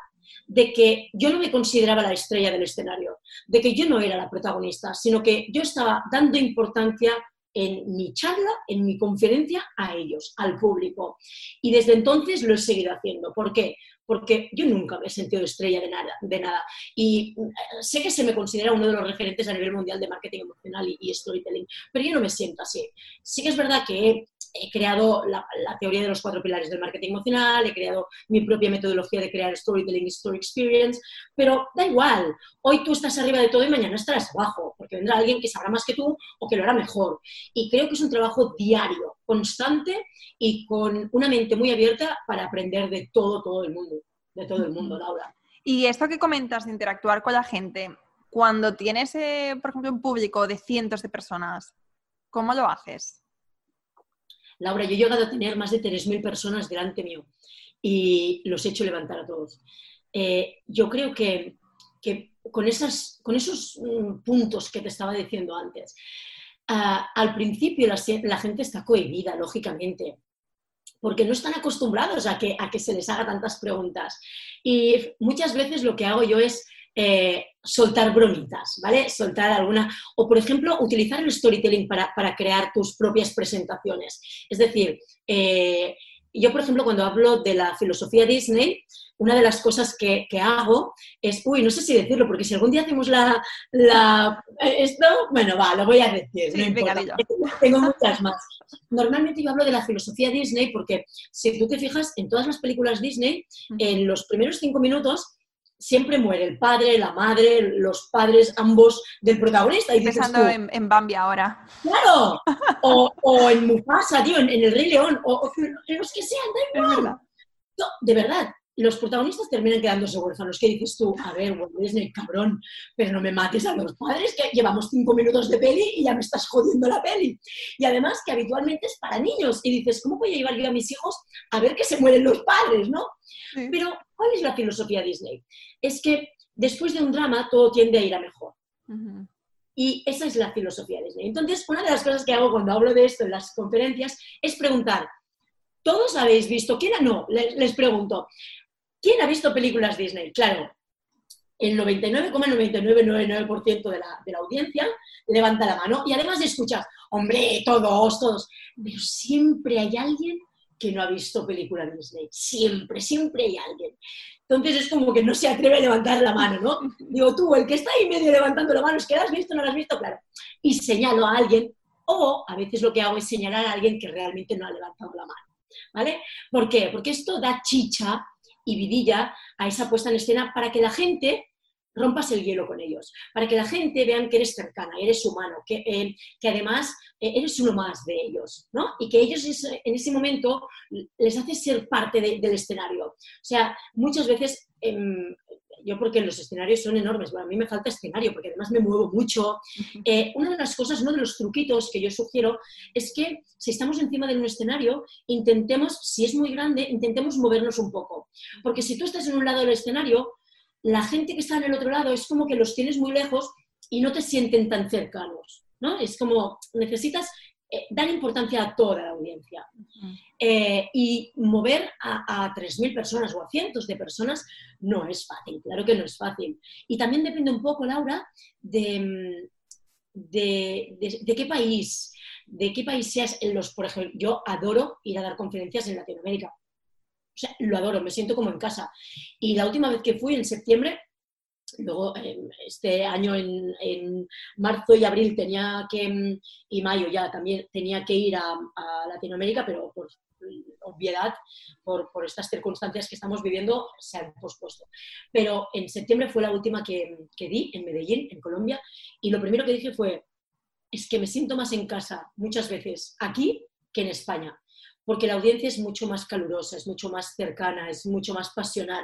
de que yo no me consideraba la estrella del escenario, de que yo no era la protagonista, sino que yo estaba dando importancia en mi charla, en mi conferencia, a ellos, al público. Y desde entonces lo he seguido haciendo. ¿Por qué? Porque yo nunca me he sentido estrella de nada, de nada. Y sé que se me considera uno de los referentes a nivel mundial de marketing emocional y, y storytelling, pero yo no me siento así. Sí que es verdad que he He creado la, la teoría de los cuatro pilares del marketing emocional, he creado mi propia metodología de crear storytelling y story experience, pero da igual, hoy tú estás arriba de todo y mañana estarás abajo, porque vendrá alguien que sabrá más que tú o que lo hará mejor. Y creo que es un trabajo diario, constante y con una mente muy abierta para aprender de todo, todo el mundo, de todo el mundo, Laura. Y esto que comentas de interactuar con la gente, cuando tienes, eh, por ejemplo, un público de cientos de personas, ¿cómo lo haces? Laura, yo he llegado a tener más de tres mil personas delante mío y los he hecho levantar a todos. Eh, yo creo que, que con, esas, con esos um, puntos que te estaba diciendo antes, uh, al principio la, la gente está cohibida, lógicamente, porque no están acostumbrados a que, a que se les haga tantas preguntas. Y muchas veces lo que hago yo es Eh, soltar bromitas, ¿vale? Soltar alguna, o por ejemplo, utilizar el storytelling para, para crear tus propias presentaciones. Es decir, eh, Y yo, por ejemplo, cuando hablo de la filosofía Disney, una de las cosas que, que hago es, uy, no sé si decirlo, porque si algún día hacemos la... la esto, bueno, va, lo voy a decir, sí, no importa, tengo muchas más. Normalmente yo hablo de la filosofía Disney porque, si tú te fijas, en todas las películas Disney, en los primeros cinco minutos siempre muere el padre, la madre, los padres, ambos del protagonista. Y pensando en, en Bambi ahora. ¡Claro! O, o en Mufasa, tío, en, en El Rey León, o, o en los que sean, da igual. Es verdad. No, de verdad, los protagonistas terminan quedándose huérfanos. ¿Qué dices tú? A ver, bueno, Disney, cabrón, pero no me mates a los padres, que llevamos cinco minutos de peli y ya me estás jodiendo la peli. Y además que habitualmente es para niños. Y dices, ¿cómo voy a llevar yo a mis hijos a ver que se mueren los padres, no? Sí. Pero, ¿cuál es la filosofía Disney? Es que después de un drama todo tiende a ir a mejor. Uh-huh. Y esa es la filosofía Disney. Entonces, una de las cosas que hago cuando hablo de esto en las conferencias es preguntar, ¿todos habéis visto? ¿Quién ha no? Les, les pregunto, ¿quién ha visto películas Disney? Claro, el noventa y nueve coma nueve nueve nueve nueve por ciento de la, de la audiencia levanta la mano y además escuchas, hombre, todos, todos. Pero siempre hay alguien que no ha visto película de Disney. Siempre, siempre hay alguien. Entonces es como que no se atreve a levantar la mano, ¿no? Digo, tú, el que está ahí medio levantando la mano, es que la has visto, no la has visto, claro. Y señalo a alguien, o a veces lo que hago es señalar a alguien que realmente no ha levantado la mano, ¿vale? ¿Por qué? Porque esto da chicha y vidilla a esa puesta en escena para que la gente rompas el hielo con ellos, para que la gente vean que eres cercana, eres humano, que, eh, que además eh, eres uno más de ellos, ¿no? Y que ellos en ese momento les hace ser parte de, del escenario. O sea, muchas veces, eh, yo porque los escenarios son enormes, bueno, a mí me falta escenario porque además me muevo mucho. Eh, una de las cosas, uno de los truquitos que yo sugiero es que si estamos encima de un escenario, intentemos, si es muy grande, intentemos movernos un poco. Porque si tú estás en un lado del escenario, la gente que está en el otro lado es como que los tienes muy lejos y no te sienten tan cercanos, ¿no? Es como necesitas eh, dar importancia a toda la audiencia. Uh-huh. Eh, y mover a, a tres mil personas o a cientos de personas no es fácil, claro que no es fácil. Y también depende un poco, Laura, de, de, de, de qué país, de qué país seas en los, por ejemplo, yo adoro ir a dar conferencias en Latinoamérica. O sea, lo adoro, me siento como en casa. Y la última vez que fui, en septiembre, luego eh, este año en, en marzo y abril tenía que, y mayo ya también tenía que ir a, a Latinoamérica, pero por obviedad, por, por estas circunstancias que estamos viviendo, se han pospuesto. Pero en septiembre fue la última que, que di en Medellín, en Colombia, y lo primero que dije fue, es que me siento más en casa muchas veces aquí que en España. Porque la audiencia es mucho más calurosa, es mucho más cercana, es mucho más pasional.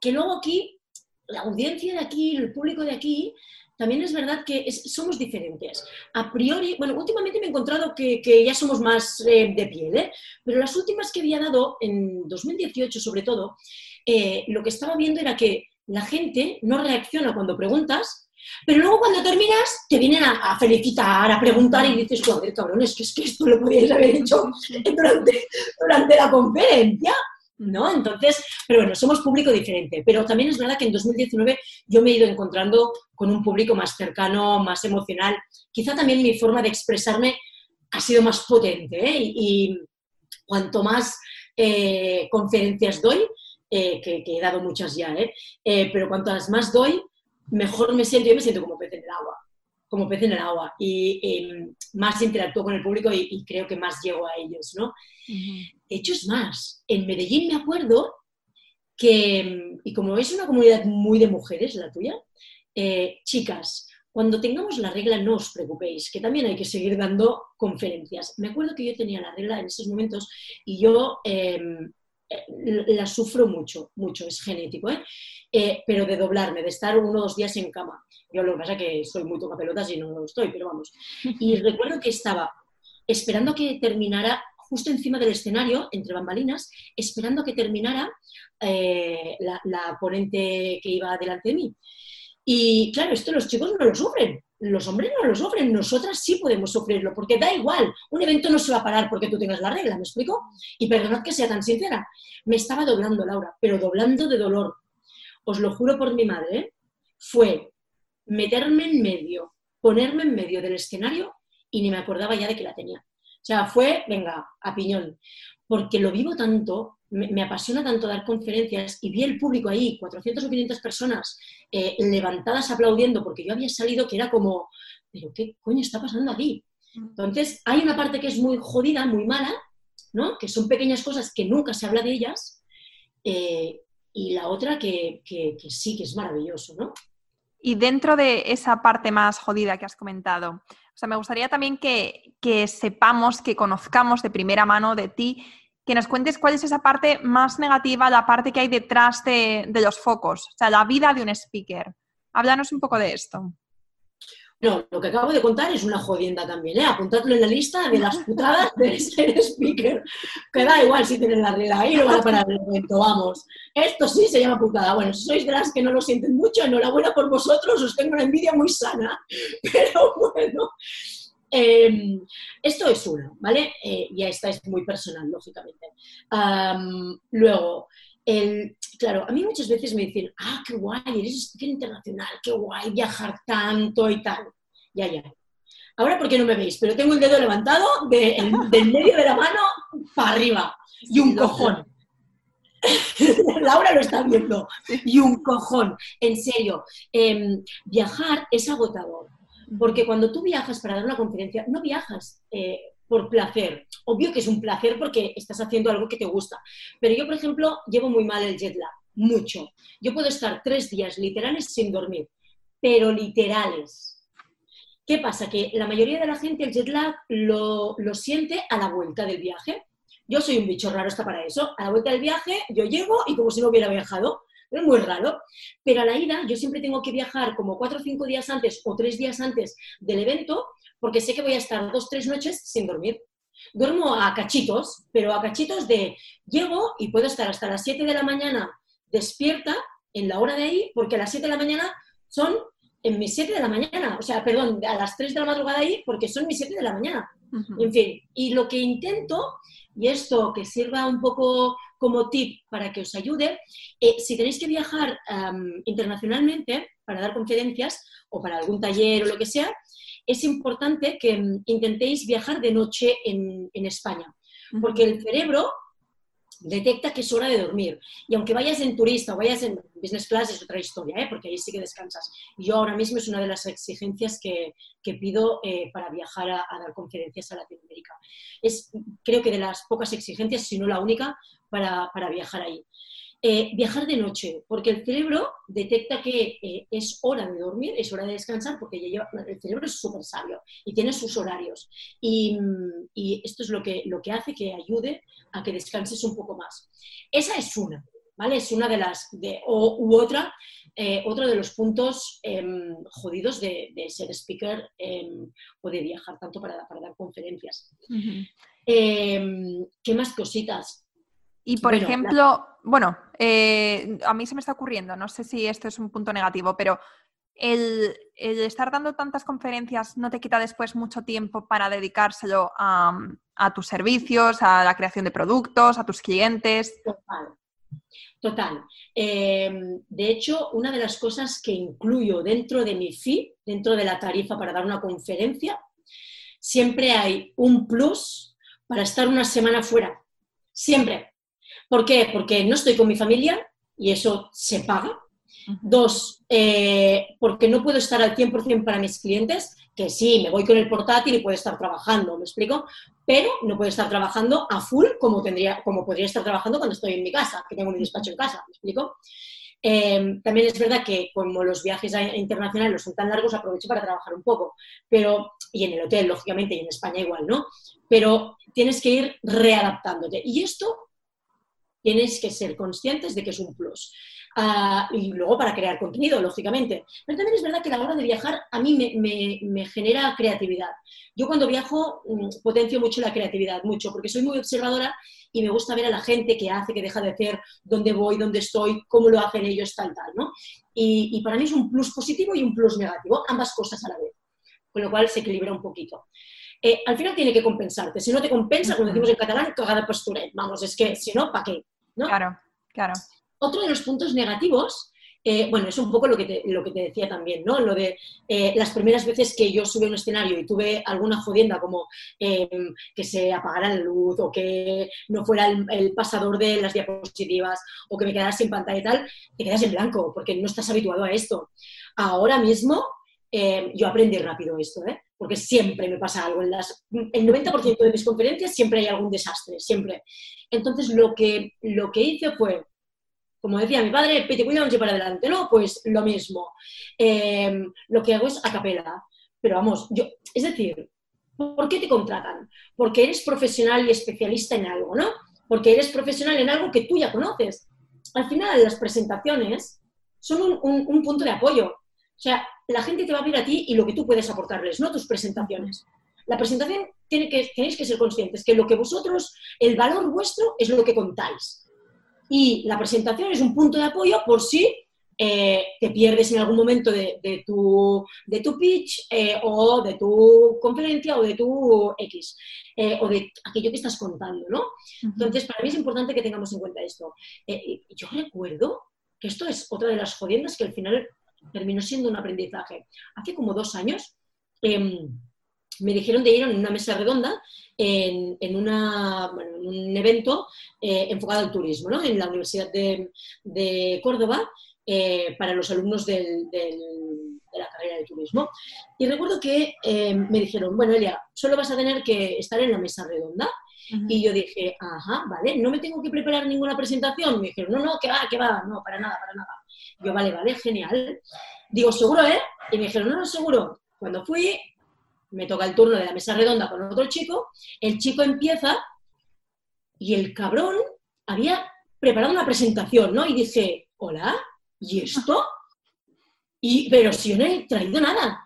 Que luego aquí, la audiencia de aquí, el público de aquí, también es verdad que es, somos diferentes. A priori, bueno, últimamente me he encontrado que, que ya somos más eh, de piel, ¿eh? Pero las últimas que había dado, en dos mil dieciocho sobre todo, eh, lo que estaba viendo era que la gente no reacciona cuando preguntas, pero luego cuando terminas te vienen a, a felicitar, a preguntar y dices, joder, cabrón, es que, es que esto lo podíais haber hecho durante, durante la conferencia, ¿no? Entonces, pero bueno, somos público diferente, pero también es verdad que en dos mil diecinueve yo me he ido encontrando con un público más cercano, más emocional, quizá también mi forma de expresarme ha sido más potente, ¿eh? Y, y cuanto más eh, conferencias doy, eh, que, que he dado muchas ya, ¿eh? Eh, pero cuantas más doy, mejor me siento, yo me siento como pez en el agua, como pez en el agua, y, y más interactúo con el público y, y creo que más llego a ellos, ¿no? Uh-huh. De hecho, es más, en Medellín me acuerdo que, y como es una comunidad muy de mujeres, la tuya, eh, chicas, cuando tengamos la regla no os preocupéis, que también hay que seguir dando conferencias. Me acuerdo que yo tenía la regla en esos momentos y yo... Eh, la sufro mucho, mucho, es genético, ¿eh? Eh, pero de doblarme, de estar uno o dos días en cama. Yo lo que pasa es que soy muy tocapelotas y no lo estoy, pero vamos. Y recuerdo que estaba esperando que terminara, justo encima del escenario, entre bambalinas, esperando que terminara eh, la, la ponente que iba delante de mí. Y claro, esto los chicos no lo sufren, los hombres no lo sufren, nosotras sí podemos sufrirlo, porque da igual, un evento no se va a parar porque tú tengas la regla, ¿me explico? Y perdonad que sea tan sincera, me estaba doblando, Laura, pero doblando de dolor. Os lo juro por mi madre, ¿eh? Fue meterme en medio, ponerme en medio del escenario y ni me acordaba ya de que la tenía. O sea, fue, venga, a piñón, porque lo vivo tanto, me, me apasiona tanto dar conferencias y vi el público ahí, cuatrocientas o quinientas personas eh, levantadas aplaudiendo porque yo había salido, que era como, pero ¿qué coño está pasando aquí? Entonces, hay una parte que es muy jodida, muy mala, ¿no? Que son pequeñas cosas que nunca se habla de ellas, eh, y la otra que, que, que sí, que es maravilloso, ¿no? Y dentro de esa parte más jodida que has comentado, o sea, me gustaría también que, que sepamos, que conozcamos de primera mano de ti, que nos cuentes cuál es esa parte más negativa, la parte que hay detrás de, de los focos, o sea, la vida de un speaker. Háblanos un poco de esto. No, lo que acabo de contar es una jodienda también, ¿eh? Apuntadlo en la lista de las putadas de ser speaker. Que da igual si tienen la regla ahí, no van a parar el momento, vamos. Esto sí se llama putada. Bueno, si sois de las que no lo sienten mucho, enhorabuena por vosotros, os tengo una envidia muy sana. Pero bueno, eh, esto es una, ¿vale? Eh, ya esta es muy personal, lógicamente. Um, luego... El, claro, a mí muchas veces me dicen, ah, qué guay, eres speaker internacional, qué guay viajar tanto y tal. Ya, ya. Ahora porque no me veis, pero tengo el dedo levantado de, el, del medio de la mano para arriba. Y un cojón. Laura lo está viendo. Y un cojón. En serio, eh, viajar es agotador. Porque cuando tú viajas para dar una conferencia, no viajas... Eh, por placer. Obvio que es un placer porque estás haciendo algo que te gusta. Pero yo, por ejemplo, llevo muy mal el jet lag. Mucho. Yo puedo estar tres días literales sin dormir. Pero literales. ¿Qué pasa? Que la mayoría de la gente el jet lag lo, lo siente a la vuelta del viaje. Yo soy un bicho raro hasta para eso. A la vuelta del viaje yo llego y como si no hubiera viajado. Es muy raro. Pero a la ida yo siempre tengo que viajar como cuatro o cinco días antes o tres días antes del evento porque sé que voy a estar dos, tres noches sin dormir. Duermo a cachitos, pero a cachitos de... Llego y puedo estar hasta las siete de la mañana despierta en la hora de ahí, porque a las siete de la mañana son en mis siete de la mañana. O sea, perdón, a las tres de la madrugada ahí, porque son mis siete de la mañana. Uh-huh. En fin, y lo que intento, y esto que sirva un poco como tip para que os ayude, eh, si tenéis que viajar um, internacionalmente para dar conferencias o para algún taller o lo que sea, es importante que intentéis viajar de noche en, en España, porque el cerebro detecta que es hora de dormir. Y aunque vayas en turista o vayas en business class, es otra historia, ¿eh? Porque ahí sí que descansas. Yo ahora mismo es una de las exigencias que, que pido eh, para viajar a, a dar conferencias a Latinoamérica. Es, creo que de las pocas exigencias, si no la única, para, para viajar ahí. Eh, viajar de noche, porque el cerebro detecta que eh, es hora de dormir, es hora de descansar, porque ya lleva, el cerebro es súper sabio y tiene sus horarios. Y, y esto es lo que, lo que hace que ayude a que descanses un poco más. Esa es una, ¿vale? Es una de las, de, o, u otra, eh, otro de los puntos eh, jodidos de, de ser speaker eh, o de viajar tanto para, para dar conferencias. Uh-huh. eh, ¿Qué más cositas? Y, por bueno, ejemplo, la... bueno, eh, a mí se me está ocurriendo, no sé si esto es un punto negativo, pero el, el estar dando tantas conferencias no te quita después mucho tiempo para dedicárselo a, a tus servicios, a la creación de productos, a tus clientes. Total, total. Eh, de hecho, una de las cosas que incluyo dentro de mi fee, dentro de la tarifa para dar una conferencia, siempre hay un plus para estar una semana fuera. Siempre. ¿Por qué? Porque no estoy con mi familia y eso se paga. Dos, eh, porque no puedo estar al cien por ciento para mis clientes, que sí, me voy con el portátil y puedo estar trabajando, ¿me explico? Pero no puedo estar trabajando a full como, tendría, como podría estar trabajando cuando estoy en mi casa, que tengo mi despacho en casa, ¿me explico? Eh, también es verdad que como los viajes internacionales no son tan largos, aprovecho para trabajar un poco, pero, y en el hotel, lógicamente, y en España igual, ¿no? Pero tienes que ir readaptándote. Y esto... tienes que ser conscientes de que es un plus. Uh, y luego para crear contenido, lógicamente. Pero también es verdad que la hora de viajar a mí me, me, me genera creatividad. Yo cuando viajo potencio mucho la creatividad, mucho, porque soy muy observadora y me gusta ver a la gente qué hace, qué deja de hacer, dónde voy, dónde estoy, cómo lo hacen ellos, tal, tal, ¿no? Y, y para mí es un plus positivo y un plus negativo, ambas cosas a la vez. Con lo cual se equilibra un poquito. Eh, al final tiene que compensarte. Si no te compensa, como decimos en catalán, cagada posturet. Vamos, es que si no, ¿para qué? ¿No? Claro, claro. Otro de los puntos negativos Eh, bueno, es un poco lo que te, lo que te decía también, ¿no? Lo de eh, las primeras veces que yo subí a un escenario y tuve alguna jodienda como eh, que se apagara la luz o que no fuera el, el pasador de las diapositivas o que me quedara sin pantalla y tal, te quedas en blanco porque no estás habituado a esto. Ahora mismo eh, yo aprendí rápido esto, ¿eh? Porque siempre me pasa algo. En las, el noventa por ciento de mis conferencias siempre hay algún desastre, siempre. Entonces lo que, lo que hice fue, como decía mi padre, pete cuida un para adelante, ¿no? Pues lo mismo. Eh, lo que hago es a capela. Pero vamos, yo, es decir, ¿por qué te contratan? Porque eres profesional y especialista en algo, ¿no? Porque eres profesional en algo que tú ya conoces. Al final, las presentaciones son un, un, un punto de apoyo. O sea, la gente te va a ver a ti y lo que tú puedes aportarles, no tus presentaciones. La presentación tiene que, tenéis que ser conscientes que lo que vosotros, el valor vuestro es lo que contáis. Y la presentación es un punto de apoyo por si eh, te pierdes en algún momento de, de, tu, de tu pitch eh, o de tu conferencia o de tu X, eh, o de aquello que estás contando, ¿no? Uh-huh. Entonces, para mí es importante que tengamos en cuenta esto. Eh, yo recuerdo que esto es otra de las jodiendas que al final terminó siendo un aprendizaje. Hace como dos años eh, me dijeron de ir a una mesa redonda en, en, una, bueno, en un evento eh, enfocado al turismo, ¿no? En la Universidad de, de Córdoba, eh, para los alumnos del, del, de la carrera de turismo. Y recuerdo que eh, me dijeron, bueno, Èlia, solo vas a tener que estar en la mesa redonda. Ajá. Y yo dije, ajá, vale, no me tengo que preparar ninguna presentación. Me dijeron, no, no, que va, que va, no, para nada, para nada. Yo, vale, vale, genial. Digo, seguro, ¿eh? Y me dijeron, no, no, seguro. Cuando fui, me toca el turno de la mesa redonda con otro chico, el chico empieza y el cabrón había preparado una presentación, ¿no? Y dice, hola, ¿y esto? Y, pero si yo no he traído nada.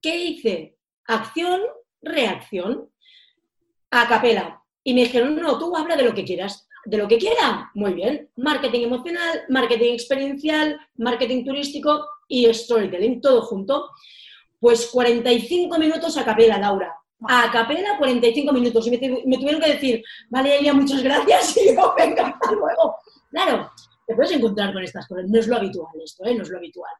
¿Qué hice? Acción, reacción, a capela. Y me dijeron, no, tú habla de lo que quieras. ¿De lo que quiera? Muy bien. Marketing emocional, marketing experiencial, marketing turístico y storytelling, todo junto. Pues cuarenta y cinco minutos a capela, Laura. A capela, cuarenta y cinco minutos. Y me, me tuvieron que decir, vale, Èlia, muchas gracias, y yo, venga, hasta luego. Claro, te puedes encontrar con estas cosas. No es lo habitual esto, ¿eh? No es lo habitual.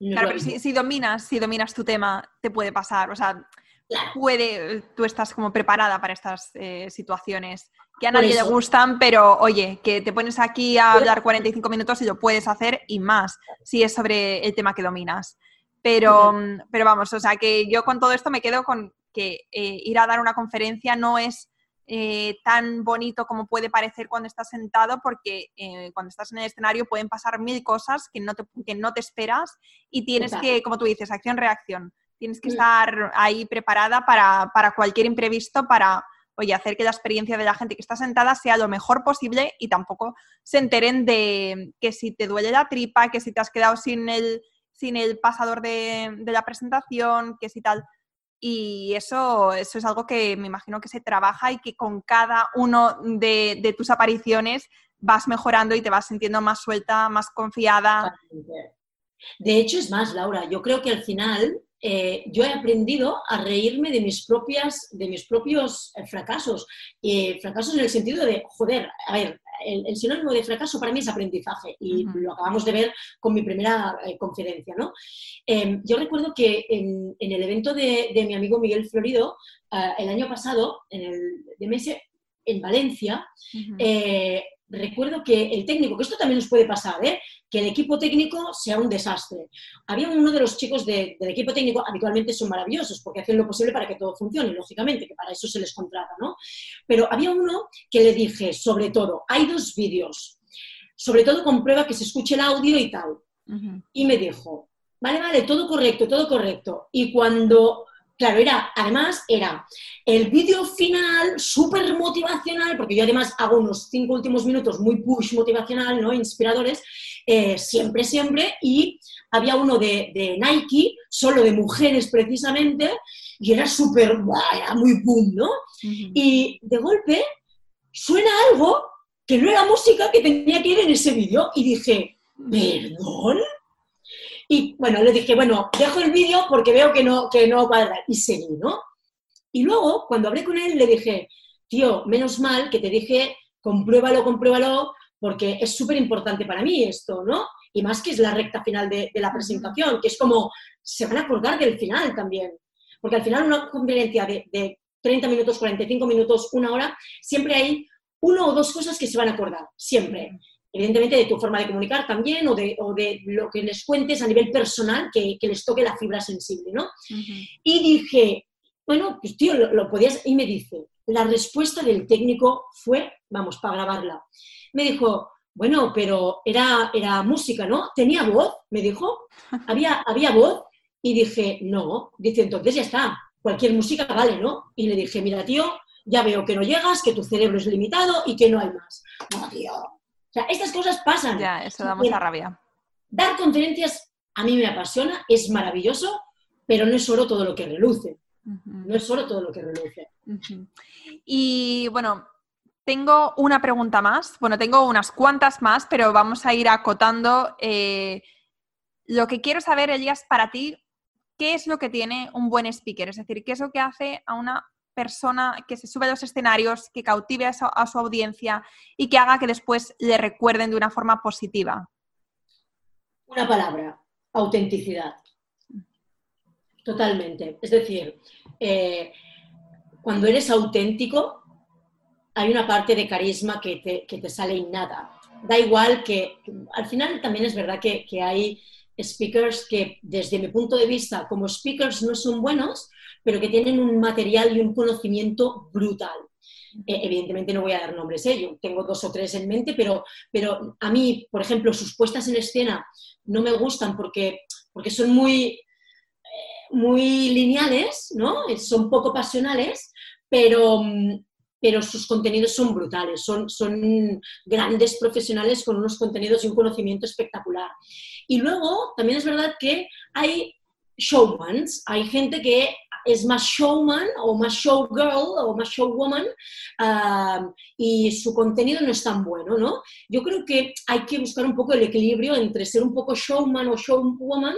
No claro, lo pero habitual. Si, si dominas, si dominas tu tema, te puede pasar. O sea, claro. puede, tú estás como preparada para estas eh, situaciones que a nadie le gustan, pero oye, que te pones aquí a hablar cuarenta y cinco minutos y lo puedes hacer y más, si es sobre el tema que dominas. Pero, pero vamos, o sea, que yo con todo esto me quedo con que eh, ir a dar una conferencia no es eh, tan bonito como puede parecer cuando estás sentado, porque eh, cuando estás en el escenario pueden pasar mil cosas que no te, que no te esperas y tienes Exacto. que, como tú dices, acción-reacción. Tienes que sí. estar ahí preparada para, para cualquier imprevisto, para oye, hacer que la experiencia de la gente que está sentada sea lo mejor posible y tampoco se enteren de que si te duele la tripa, que si te has quedado sin el... sin el pasador de, de la presentación, que si tal. Y eso, eso es algo que me imagino que se trabaja y que con cada uno de, de tus apariciones vas mejorando y te vas sintiendo más suelta, más confiada. De hecho, es más, Laura, yo creo que al final eh, yo he aprendido a reírme de mis, propias, de mis propios fracasos. Eh, fracasos en el sentido de, joder, a ver, El, el sinónimo de fracaso para mí es aprendizaje y uh-huh. lo acabamos de ver con mi primera eh, conferencia, ¿no? Eh, yo recuerdo que en, en el evento de, de mi amigo Miguel Florido, eh, el año pasado, en el D M S, en Valencia, uh-huh. eh, recuerdo que el técnico, que esto también nos puede pasar, ¿eh? Que el equipo técnico sea un desastre. Había uno de los chicos de, del equipo técnico, habitualmente son maravillosos porque hacen lo posible para que todo funcione, lógicamente, que para eso se les contrata, ¿no? Pero había uno que le dije, sobre todo, hay dos vídeos, sobre todo comprueba que se escuche el audio y tal. Uh-huh. Y me dijo, vale, vale, todo correcto, todo correcto. Y cuando... Claro, era, además era el vídeo final súper motivacional, porque yo además hago unos cinco últimos minutos muy push motivacional, ¿no? Inspiradores, eh, siempre, siempre, y había uno de, de Nike, solo de mujeres precisamente, y era súper, era muy boom, ¿no? Uh-huh. Y de golpe suena algo que no era música que tenía que ir en ese vídeo, y dije, ¿perdón? Y bueno, le dije, bueno, dejo el vídeo porque veo que no, que no cuadra. Y seguí, ¿no? Y luego, cuando hablé con él, le dije, tío, menos mal que te dije, compruébalo, compruébalo, porque es súper importante para mí esto, ¿no? y más que es la recta final de, de la presentación, que es como, se van a colgar del final también. Porque al final una conferencia de, de treinta minutos, cuarenta y cinco minutos, una hora, siempre hay una o dos cosas que se van a acordar, siempre. Evidentemente de tu forma de comunicar también o de, o de lo que les cuentes a nivel personal que, que les toque la fibra sensible, ¿no? Uh-huh. Y dije, bueno, pues tío, lo, lo podías... Y me dice, la respuesta del técnico fue, vamos, para grabarla. Me dijo, bueno, pero era, era música, ¿no? ¿Tenía voz? Me dijo, ¿había, había voz? Y dije, no. Dice, entonces ya está, cualquier música vale, ¿no? Y le dije, mira, tío, ya veo que no llegas, que tu cerebro es limitado y que no hay más. No, tío. O sea, estas cosas pasan. Ya, eso da mucha rabia. Dar conferencias a mí me apasiona, es maravilloso, pero no es oro todo lo que reluce. Uh-huh. No es oro todo lo que reluce. Uh-huh. Y bueno, tengo una pregunta más. Bueno, tengo unas cuantas más, pero vamos a ir acotando. Eh, lo que quiero saber, Elías, para ti, ¿qué es lo que tiene un buen speaker? Es decir, ¿qué es lo que hace a una persona que se sube a los escenarios, que cautive a su, a su audiencia y que haga que después le recuerden de una forma positiva? Una palabra, autenticidad. Totalmente. Es decir, eh, cuando eres auténtico, hay una parte de carisma que te, que te sale innata. Da igual que... Al final también es verdad que, que hay speakers que, desde mi punto de vista, como speakers no son buenos, pero que tienen un material y un conocimiento brutal. Eh, evidentemente no voy a dar nombres, ¿eh? Yo tengo dos o tres en mente, pero, pero a mí, por ejemplo, sus puestas en escena no me gustan porque, porque son muy, eh, muy lineales, ¿no? Son poco pasionales, pero, pero sus contenidos son brutales, son, son grandes profesionales con unos contenidos y un conocimiento espectacular. Y luego, también es verdad que hay showmans, hay gente que es más showman o más showgirl o más showwoman uh, y su contenido no es tan bueno, ¿no? Yo creo que hay que buscar un poco el equilibrio entre ser un poco showman o showwoman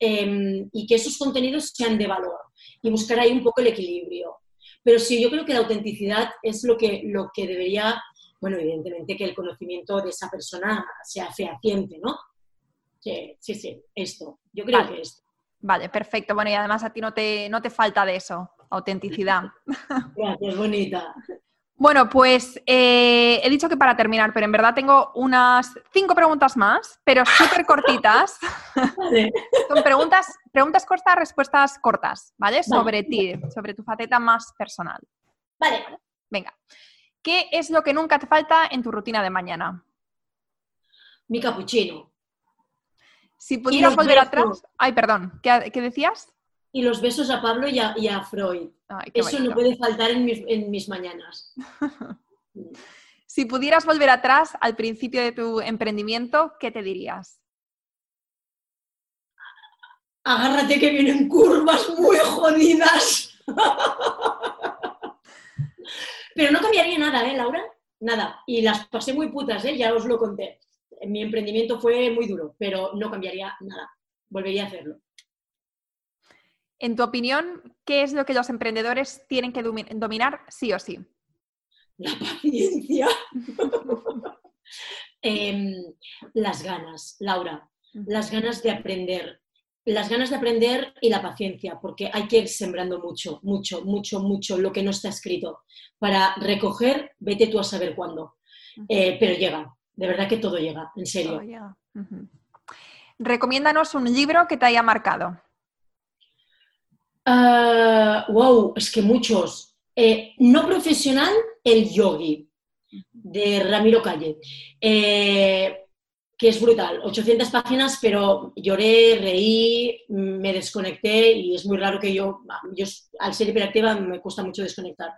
eh, y que esos contenidos sean de valor y buscar ahí un poco el equilibrio. Pero sí, yo creo que la autenticidad es lo que, lo que debería, bueno, evidentemente que el conocimiento de esa persona sea fehaciente, ¿no? Sí, sí, sí, esto. Yo creo vale. que esto. Vale, perfecto. Bueno, y además a ti no te, no te falta de eso, autenticidad. Gracias, bonita. Bueno, pues eh, he dicho que para terminar, pero en verdad tengo unas cinco preguntas más, pero súper cortitas. Vale. Son preguntas, preguntas cortas, respuestas cortas, ¿vale? Sobre vale. ti, sobre tu faceta más personal. Vale. Venga. ¿Qué es lo que nunca te falta en tu rutina de mañana? Mi capuchino. Si pudieras volver besos. atrás... Ay, perdón, ¿qué, qué decías? Y los besos a Pablo y a, y a Freud. Ay, eso bonito. No puede faltar en mis, en mis mañanas. Si pudieras volver atrás al principio de tu emprendimiento, ¿qué te dirías? Agárrate que vienen curvas muy jodidas. Pero no cambiaría nada, ¿eh, Laura? Nada. Y las pasé muy putas, ¿eh? Ya os lo conté. Mi emprendimiento fue muy duro, pero no cambiaría nada. Volvería a hacerlo. En tu opinión, ¿qué es lo que los emprendedores tienen que dominar sí o sí? La paciencia. eh, las ganas, Laura. Las ganas de aprender. Las ganas de aprender y la paciencia, porque hay que ir sembrando mucho, mucho, mucho, mucho lo que no está escrito. Para recoger, vete tú a saber cuándo. Eh, pero llega. De verdad que todo llega, en serio. Todo llega. Uh-huh. Recomiéndanos un libro que te haya marcado. Uh, wow, es que muchos. Eh, no profesional, El Yogi, de Ramiro Calle, eh, que es brutal. ochocientas páginas, pero lloré, reí, me desconecté y es muy raro que yo, yo al ser hiperactiva me cuesta mucho desconectar.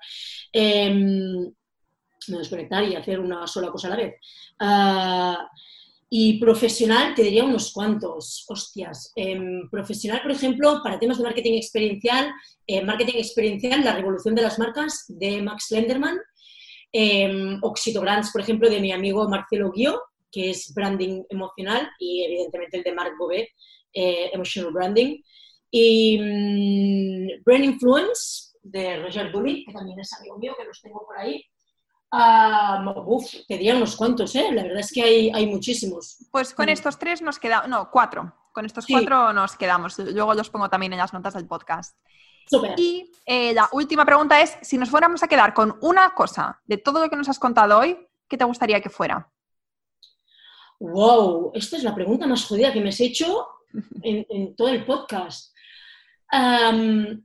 Eh, No desconectar y hacer una sola cosa a la vez. Uh, y profesional, te diría unos cuantos, hostias. Eh, profesional, por ejemplo, para temas de marketing experiencial, eh, marketing experiencial, la revolución de las marcas, de Max Lenderman. Eh, Oxitobrands, por ejemplo, de mi amigo Marcelo Guío, que es branding emocional, y evidentemente el de Marc Bobet, eh, emotional branding. Y um, Brain Influence, de Roger Bulli, que también es amigo mío, que los tengo por ahí. Uh, uf, querían unos cuantos, ¿eh? La verdad es que hay, hay muchísimos. Pues con estos tres nos quedamos, no, cuatro. Con estos sí. cuatro nos quedamos. Luego los pongo también en las notas del podcast. Super. Y eh, la última pregunta es, si nos fuéramos a quedar con una cosa de todo lo que nos has contado hoy, ¿qué te gustaría que fuera? Wow, esta es la pregunta más jodida que me has hecho en, en todo el podcast. Um,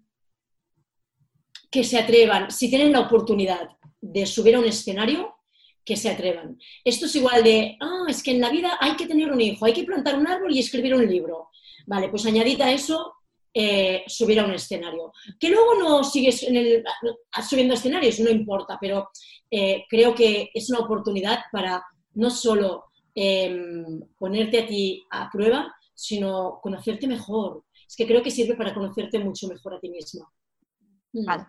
que se atrevan, si tienen la oportunidad de subir a un escenario, que se atrevan. Esto es igual de, ah, es que en la vida hay que tener un hijo, hay que plantar un árbol y escribir un libro. Vale, pues añadid a eso eh, subir a un escenario. Que luego no sigues en el, subiendo escenarios, no importa, pero eh, creo que es una oportunidad para no solo eh, ponerte a ti a prueba, sino conocerte mejor. Es que creo que sirve para conocerte mucho mejor a ti misma. Vale.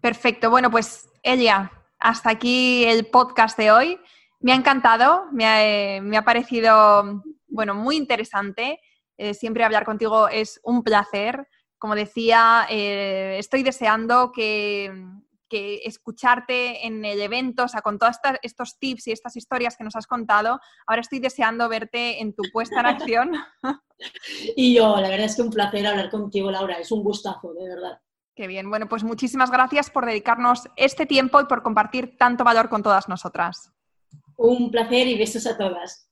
Perfecto. Bueno, pues Èlia, hasta aquí el podcast de hoy. Me ha encantado, me ha, me ha parecido, bueno, muy interesante. Eh, siempre hablar contigo es un placer. Como decía, eh, estoy deseando que, que escucharte en el evento, o sea, con todos estos tips y estas historias que nos has contado. Ahora estoy deseando verte en tu puesta en acción. Y yo, la verdad es que un placer hablar contigo, Laura. Es un gustazo, de verdad. Qué bien. Bueno, pues muchísimas gracias por dedicarnos este tiempo y por compartir tanto valor con todas nosotras. Un placer y besos a todas.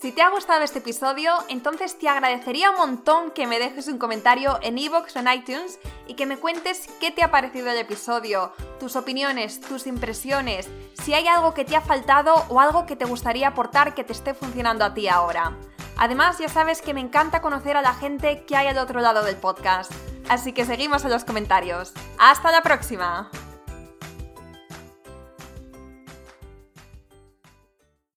Si te ha gustado este episodio, entonces te agradecería un montón que me dejes un comentario en iVoox o en iTunes y que me cuentes qué te ha parecido el episodio, tus opiniones, tus impresiones, si hay algo que te ha faltado o algo que te gustaría aportar que te esté funcionando a ti ahora. Además, ya sabes que me encanta conocer a la gente que hay al otro lado del podcast. Así que seguimos en los comentarios. ¡Hasta la próxima!